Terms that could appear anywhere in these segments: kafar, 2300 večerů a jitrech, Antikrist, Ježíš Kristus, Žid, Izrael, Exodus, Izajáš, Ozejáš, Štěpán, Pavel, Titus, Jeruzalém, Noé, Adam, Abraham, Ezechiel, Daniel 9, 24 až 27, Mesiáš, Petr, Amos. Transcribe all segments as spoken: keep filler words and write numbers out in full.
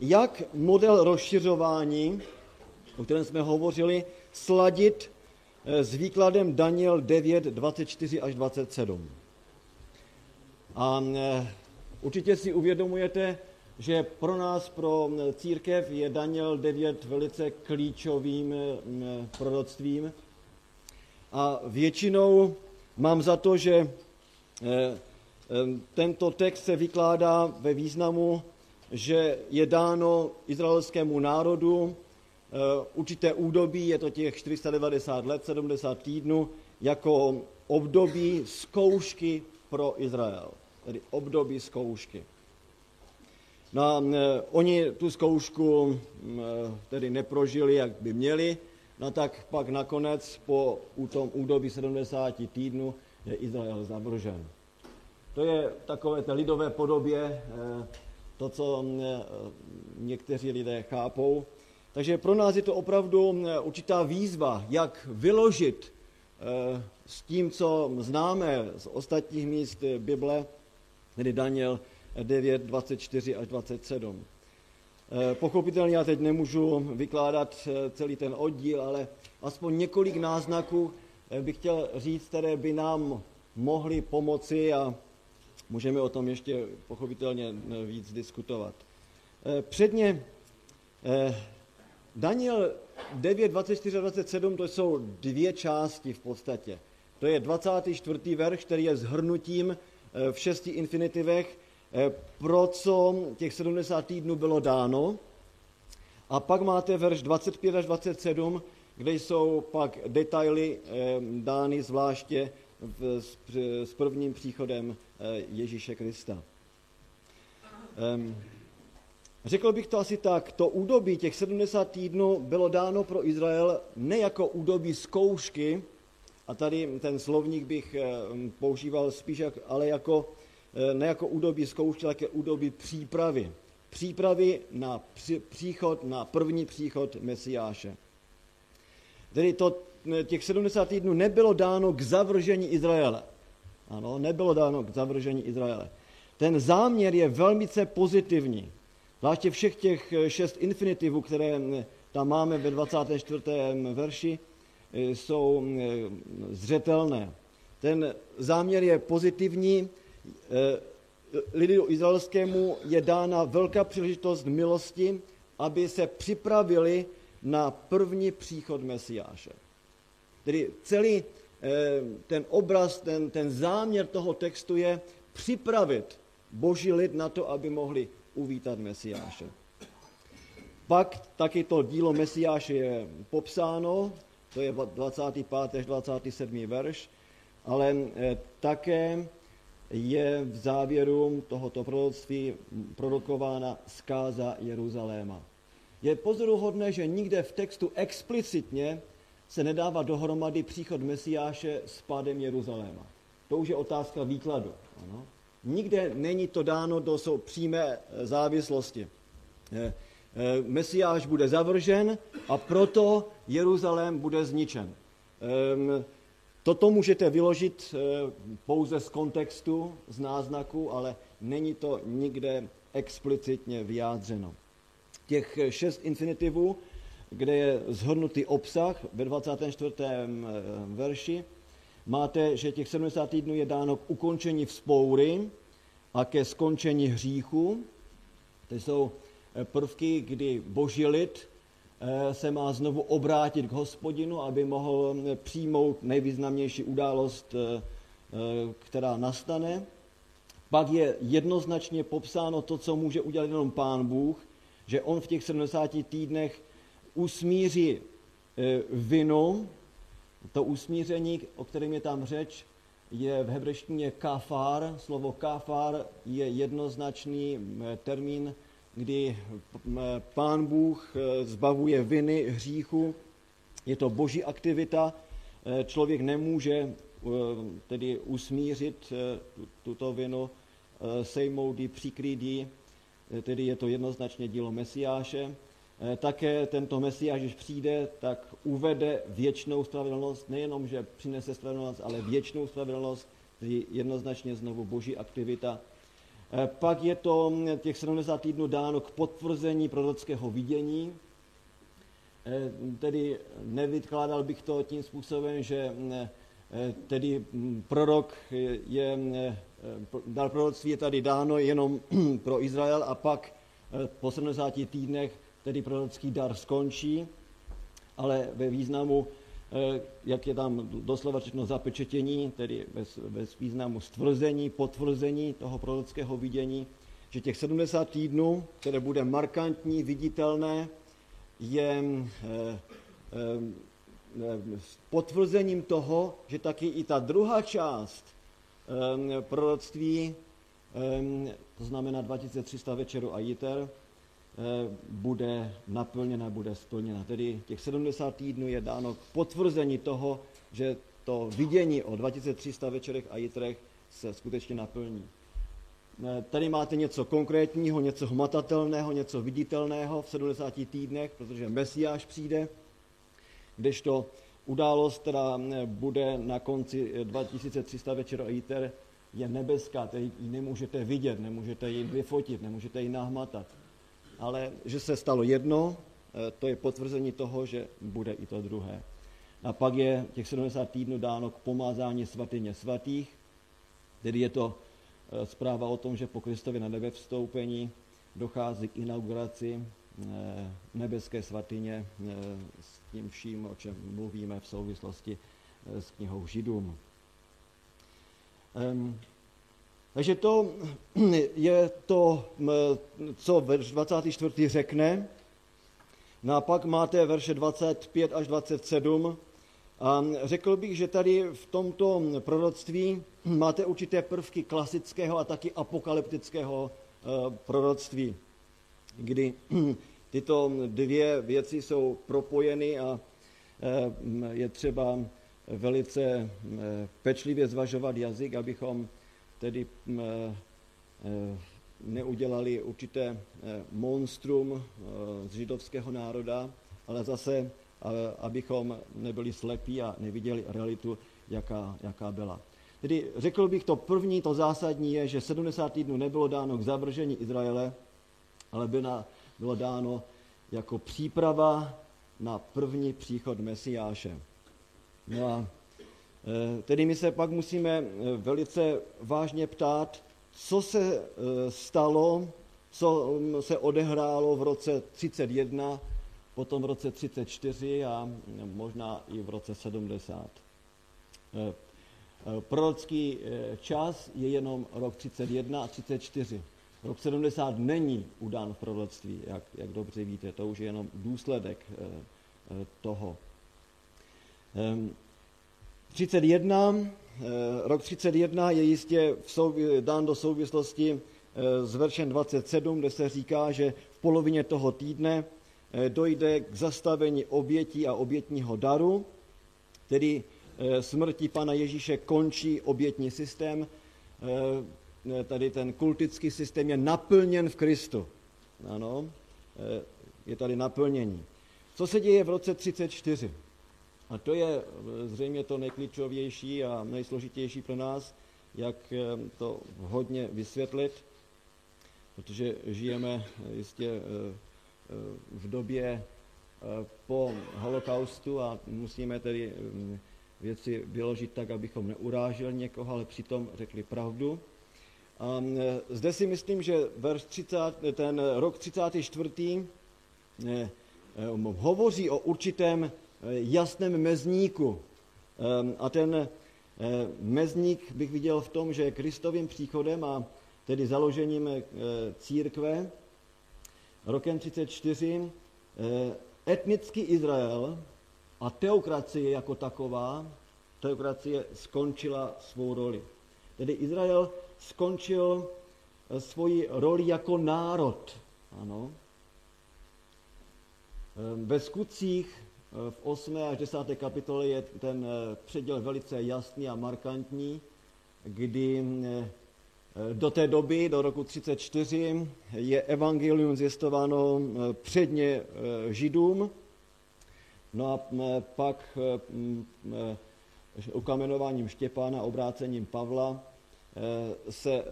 jak model rozšiřování, o kterém jsme hovořili, sladit s výkladem Daniel devět, dvacet čtyři až dvacet sedm. A určitě si uvědomujete, že pro nás, pro církev, je Daniel devět velice klíčovým proroctvím. A většinou mám za to, že tento text se vykládá ve významu, že je dáno izraelskému národu určité údobí, je to těch čtyři sta devadesát let, sedmdesát týdnů, jako období zkoušky pro Izrael. Tedy období zkoušky. No a oni tu zkoušku tedy neprožili, jak by měli, no tak pak nakonec po tom údobí sedmdesáti týdnů je Izrael zavržen. To je takové té lidové podobě to, co někteří lidé chápou. Takže pro nás je to opravdu určitá výzva, jak vyložit s tím, co známe z ostatních míst Bible, tedy Daniel devět, dvacet čtyři až dvacet sedm. Pochopitelně já teď nemůžu vykládat celý ten oddíl, ale aspoň několik náznaků bych chtěl říct, které by nám mohly pomoci a můžeme o tom ještě pochopitelně víc diskutovat. Předně Daniel devět, dvacet čtyři a dvacet sedm, to jsou dvě části v podstatě. To je dvacátý čtvrtý verš, který je shrnutím v šesti infinitivech, pro co těch sedmdesát týdnů bylo dáno. A pak máte verš dvacet pět až dvacet sedm, kde jsou pak detaily dány zvláště s prvním příchodem Ježíše Krista. Řekl bych to asi tak, to údobí těch sedmdesát týdnů bylo dáno pro Izrael ne jako údobí zkoušky, a tady ten slovník bych používal spíš, ale jako, ne jako údobí zkoušky, ale jako údobí přípravy. Přípravy na příchod, na první příchod Mesiáše. Tedy to, těch sedmdesát týdnů nebylo dáno k zavržení Izraele. Ano, nebylo dáno k zavržení Izraele. Ten záměr je velmi pozitivní. Zvláště všech těch šest infinitivů, které tam máme ve dvacátém čtvrtém verši, jsou zřetelné. Ten záměr je pozitivní. Lidu izraelskému je dána velká příležitost milosti, aby se připravili na první příchod Mesiáše. Tedy celý ten obraz, ten, ten záměr toho textu je připravit Boží lid na to, aby mohli uvítat Mesiáše. Pak taky to dílo Mesiáše je popsáno, to je dvacátý pátý až dvacátý sedmý verš, ale také je v závěru tohoto proroctví prorokována zkáza Jeruzaléma. Je pozoruhodné, že nikde v textu explicitně se nedává dohromady příchod Mesiáše s pádem Jeruzaléma. To už je otázka výkladu. Ano. Nikde není to dáno do přímé závislosti. Mesiáš bude zavržen a proto Jeruzalém bude zničen. Toto můžete vyložit pouze z kontextu, z náznaku, ale není to nikde explicitně vyjádřeno. Těch šest infinitivů, kde je shrnutý obsah ve dvacátém čtvrtém verši, máte, že těch sedmdesát týdnů je dáno k ukončení vzpoury a ke skončení hříchu. To jsou prvky, kdy Boží lid se má znovu obrátit k Hospodinu, aby mohl přijmout nejvýznamnější událost, která nastane. Pak je jednoznačně popsáno to, co může udělat jenom Pán Bůh, že on v těch sedmdesáti týdnech usmíří vinu. To usmíření, o kterém je tam řeč, je v hebrejštině kafar. Slovo kafar je jednoznačný termín, kdy Pán Bůh zbavuje viny, hříchu. Je to Boží aktivita. Člověk nemůže tedy usmířit tuto vinu, sejmout ji, přikrýt ji. Tedy je to jednoznačně dílo Mesiáše. Také tento Mesiáš, když přijde, tak uvede věčnou spravedlnost, nejenom, že přinese spravedlnost, ale věčnou spravedlnost, tedy jednoznačně znovu Boží aktivita. Pak je to těch sedmdesát týdnů dáno k potvrzení prorockého vidění. Tedy nevykládal bych to tím způsobem, že tedy prorok je, dal proroctví je tady dáno jenom pro Izrael a pak po sedmdesáti týdnech tedy prorocký dar skončí, ale ve významu, jak je tam doslova řečeno zapečetění, tedy ve významu stvrzení, potvrzení toho prorockého vidění, že těch sedmdesát týdnů, které bude markantní, viditelné, je potvrzením toho, že taky i ta druhá část proroctví, to znamená dva tisíce tři sta večerů a jiter, bude naplněna, bude splněna. Tedy těch sedmdesát týdnů je dáno k potvrzení toho, že to vidění o dva tisíce tři sta večerech a jitrech se skutečně naplní. Tady máte něco konkrétního, něco hmatatelného, něco viditelného v sedmdesáti týdnech, protože Mesiáš přijde, kdežto událost, která bude na konci dva tisíce tři sta večer a jiter, je nebeská, tedy ji nemůžete vidět, nemůžete ji vyfotit, nemůžete ji nahmatat. Ale že se stalo jedno, to je potvrzení toho, že bude i to druhé. A pak je těch sedmdesát týdnů dáno k pomázání svatyně svatých, tedy je to zpráva o tom, že po Kristově na nebe vstoupení dochází k inauguraci nebeské svatyně s tím vším, o čem mluvíme v souvislosti s knihou Židům. Takže to je to, co verš dvacátý čtvrtý řekne. No a pak máte verše dvacet pět až dvacet sedm. A řekl bych, že tady v tomto proroctví máte určité prvky klasického a taky apokalyptického proroctví, kdy tyto dvě věci jsou propojeny a je třeba velice pečlivě zvažovat jazyk, abychom tedy neudělali určité monstrum z židovského národa, ale zase abychom nebyli slepí a neviděli realitu, jaká, jaká byla. Tedy řekl bych, to první, to zásadní je, že sedmdesát týdnů nebylo dáno k zavržení Izraele, ale bylo dáno jako příprava na první příchod Mesiáše. No a tedy my se pak musíme velice vážně ptát, co se stalo, co se odehrálo v roce třicet jedna, potom v roce třicet čtyři a možná i v roce sedmdesát. Prorocký čas je jenom rok třicet jedna a třicet čtyři. Rok sedmdesát není udán v proroctví, jak, jak dobře víte, to už je jenom důsledek toho. třicet jedna, rok třicet jedna je jistě dán do souvislosti s veršem dvacet sedm, kde se říká, že v polovině toho týdne dojde k zastavení obětí a obětního daru, tedy smrti Pana Ježíše končí obětní systém, tady ten kultický systém je naplněn v Kristu. Ano, je tady naplnění. Co se děje v roce třicet čtyři? A to je zřejmě to nejklíčovější a nejsložitější pro nás, jak to hodně vysvětlit, protože žijeme jistě v době po holokaustu a musíme tedy věci vyložit tak, abychom neuráželi někoho, ale přitom řekli pravdu. A zde si myslím, že verš třicátý, ten rok třicátý čtvrtý hovoří o určitém jasném mezníku. A ten mezník bych viděl v tom, že Kristovým příchodem a tedy založením církve rokem třicet čtyři etnický Izrael a teokracie jako taková, teokracie skončila svou roli. Tedy Izrael skončil svoji roli jako národ. Ano. Ve skutcích v osmé až desáté kapitole je ten předěl velice jasný a markantní, kdy do té doby, do roku třicet čtyři, je evangelium zvěstováno předně Židům, no a pak ukamenováním Štěpána, obrácením Pavla se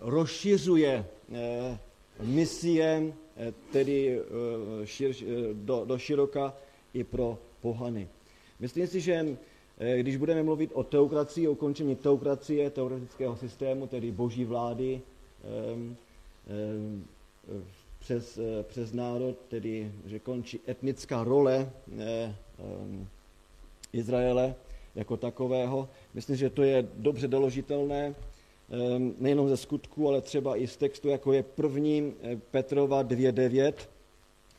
rozšiřuje misie, tedy do, do široka i pro pohany. Myslím si, že když budeme mluvit o teokracii, o ukončení teokracie, teokratického systému, tedy boží vlády přes, přes národ, tedy že končí etnická role Izraele jako takového, myslím, že to je dobře doložitelné, nejenom ze skutku, ale třeba i z textu, jako je první Petrova dva devět,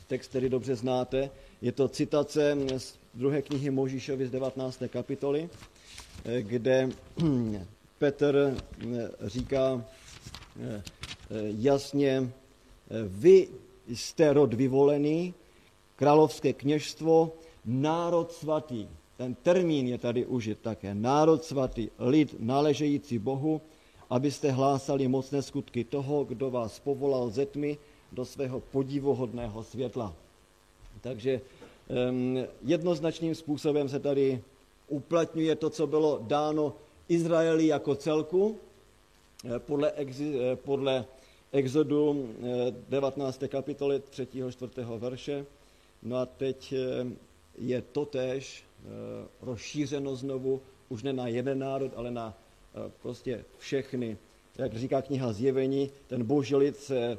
text, který dobře znáte. Je to citace z druhé knihy Mojžíšovy z devatenácté kapitoly, kde Petr říká jasně, vy jste rod vyvolený, královské kněžstvo, národ svatý. Ten termín je tady užit také. Národ svatý, lid náležející Bohu, abyste hlásali mocné skutky toho, kdo vás povolal ze tmy do svého podivuhodného světla. Takže jednoznačným způsobem se tady uplatňuje to, co bylo dáno Izraeli jako celku podle, ex, podle Exodu devatenácté kapitoly třetího a čtvrtého verše. No a teď je to též rozšířeno znovu už ne na jeden národ, ale na prostě všechny. Jak říká kniha Zjevení, ten boží lid se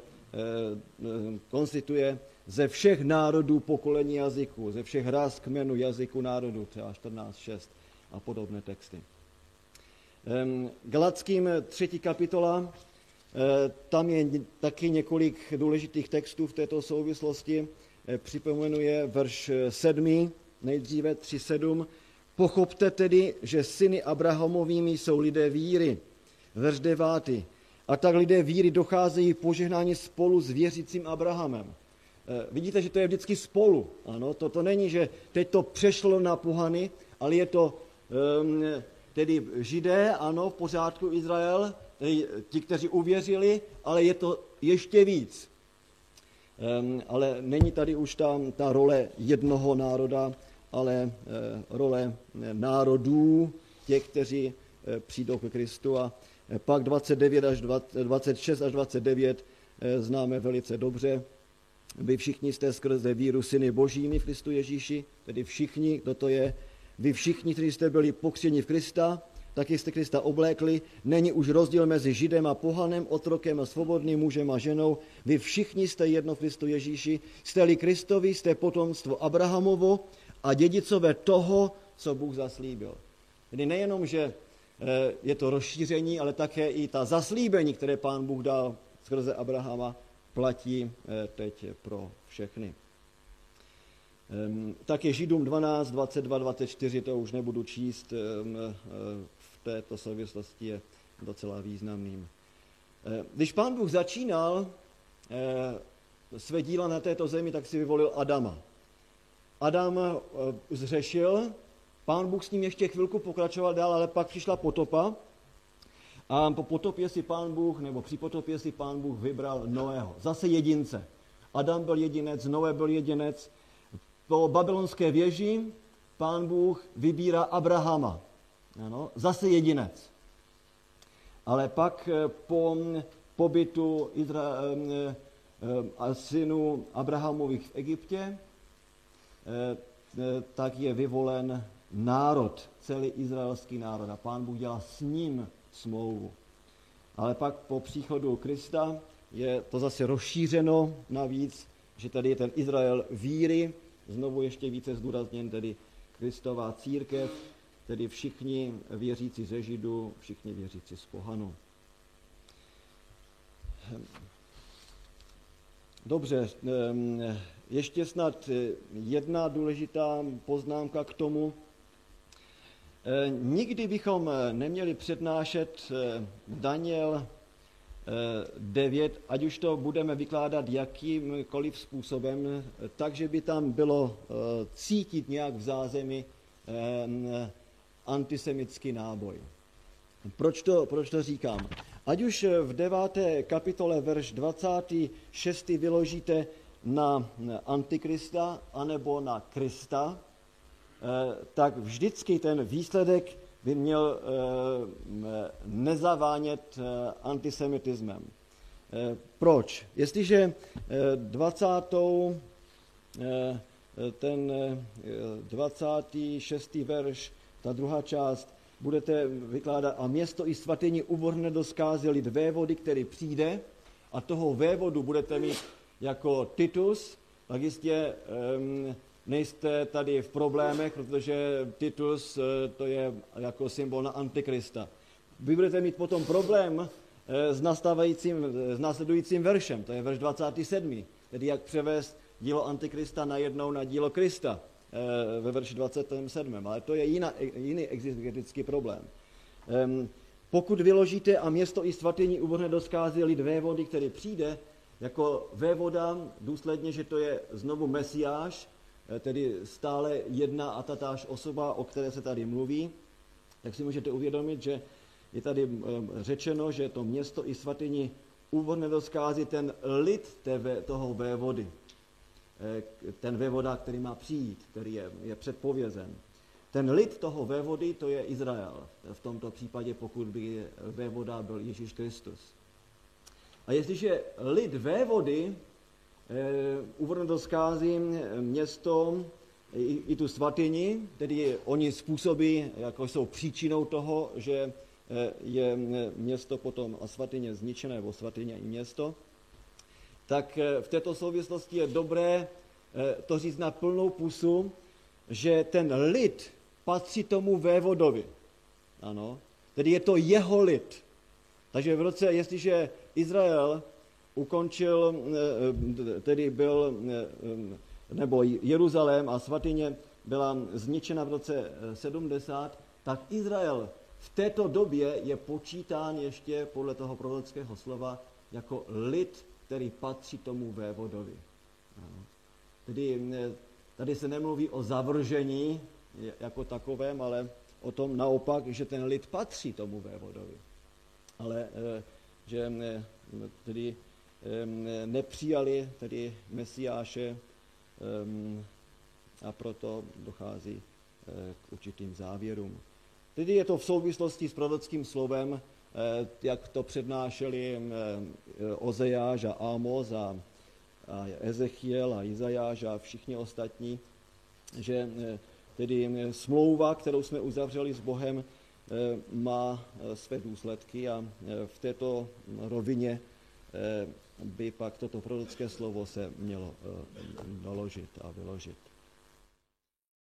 konstituje ze všech národů, pokolení, jazyků, ze všech ráz, kmenů, jazyku, národů, třeba čtrnáct šest a podobné texty. Galatským třetí kapitola, tam je taky několik důležitých textů v této souvislosti. Připomenuje verš sedm, nejdříve tři sedm. Pochopte tedy, že syny Abrahamovými jsou lidé víry. Verš devět. A tak lidé víry docházejí požehnání spolu s věřícím Abrahamem. Vidíte, že to je vždycky spolu. Ano, to, to není, že teď to přešlo na pohany, ale je to um, tedy Židé, ano, v pořádku Izrael, tedy ti, kteří uvěřili, ale je to ještě víc. Um, ale není tady už tam ta role jednoho národa, ale uh, role národů, těch, kteří uh, přijdou ke Kristu. A pak dvacet devět až dvacet, dvacet šest až dvacet devět uh, známe velice dobře. Vy všichni jste skrze víru syny božími v Kristu Ježíši, tedy všichni, kdo to je, vy všichni, kteří jste byli pokřtěni v Krista, taky jste Krista oblékli, není už rozdíl mezi Židem a pohanem, otrokem a svobodným, mužem a ženou, vy všichni jste jedno v Kristu Ježíši, jste-li Kristovi, jste potomstvo Abrahamovo a dědicové toho, co Bůh zaslíbil. Tedy nejenom, že je to rozšíření, ale také i ta zaslíbení, které Pán Bůh dal skrze Abrahama, platí teď pro všechny. Také Židům dvanáct, dvacet dva, dvacet čtyři, to už nebudu číst, v této souvislosti je docela významným. Když Pán Bůh začínal své díla na této zemi, tak si vyvolil Adama. Adam zřešil, Pán Bůh s ním ještě chvilku pokračoval dál, ale pak přišla potopa. A po potopě si Pán Bůh, nebo při potopě si Pán Bůh vybral Noého. Zase jedince. Adam byl jedinec, Noé byl jedinec. Po babylonské věži Pán Bůh vybírá Abrahama. Ano, zase jedinec. Ale pak po pobytu Izra- a synů Abrahamových v Egyptě, tak je vyvolen národ, celý izraelský národ. A Pán Bůh dělá s ním smlouvu. Ale pak po příchodu Krista je to zase rozšířeno navíc, že tady je ten Izrael víry, znovu ještě více zdůrazněn tedy Kristova církev, tedy všichni věřící ze Židů, všichni věřící z pohanů. Dobře, ještě snad jedna důležitá poznámka k tomu. Nikdy bychom neměli přednášet Daniel devět, ať už to budeme vykládat jakýmkoliv způsobem, takže by tam bylo cítit nějak v zázemí antisemitský náboj. Proč to, proč to říkám? Ať už v deváté kapitole verš dvacet šest vyložíte na Antikrista anebo na Krista, tak vždycky ten výsledek by měl nezavánět antisemitismem. Proč? Jestliže dvacátý, ten dvacátý šestý verš, ta druhá část, budete vykládat, a město i svatyni uvrhne do zkázy lid vévody, který přijde, a toho vévodu budete mít jako Titus, tak jistě nejste tady v problémech, protože Titus to je jako symbol na Antikrista. Vy budete mít potom problém s, s následujícím veršem, to je verš dvacátý sedmý, tedy jak převést dílo Antikrista najednou na dílo Krista ve verši dvacátém sedmém, ale to je jiná, jiný exegetický problém. Pokud vyložíte a město i svatyni uvrhne do zkázy lid vévody, který přijde, jako vévoda, důsledně, že to je znovu Mesiáš, tedy stále jedna a tatáž osoba, o které se tady mluví, tak si můžete uvědomit, že je tady řečeno, že to město i svatyni uvrhne do zkázy ten lid tebe, toho vévody, ten vévoda, který má přijít, který je, je předpovězen. Ten lid toho vévody, to je Izrael, v tomto případě, pokud by vévoda byl Ježíš Kristus. A jestliže lid vévody uvrhne do zkázy město i, i tu svatyni, tedy oni způsobí, jako jsou příčinou toho, že je město potom a svatyně zničené, nebo svatyně i město, tak v této souvislosti je dobré to říct na plnou pusu, že ten lid patří tomu vévodovi. Ano, tedy je to jeho lid. Takže v roce, jestliže Izrael ukončil, tedy byl, nebo Jeruzalém a svatyně byla zničena v roce sedmdesát, tak Izrael v této době je počítán ještě podle toho prorockého slova jako lid, který patří tomu vévodovi. Tedy tady se nemluví o zavržení jako takovém, ale o tom naopak, že ten lid patří tomu vévodovi. Ale že tedy nepřijali tedy Mesiáše a proto dochází k určitým závěrům. Tedy je to v souvislosti s prorockým slovem, jak to přednášeli Ozejáš a Amos a Ezechiel a Izajáš a všichni ostatní, že tedy smlouva, kterou jsme uzavřeli s Bohem, má své důsledky a v této rovině by pak toto prorocké slovo se mělo doložit a vyložit.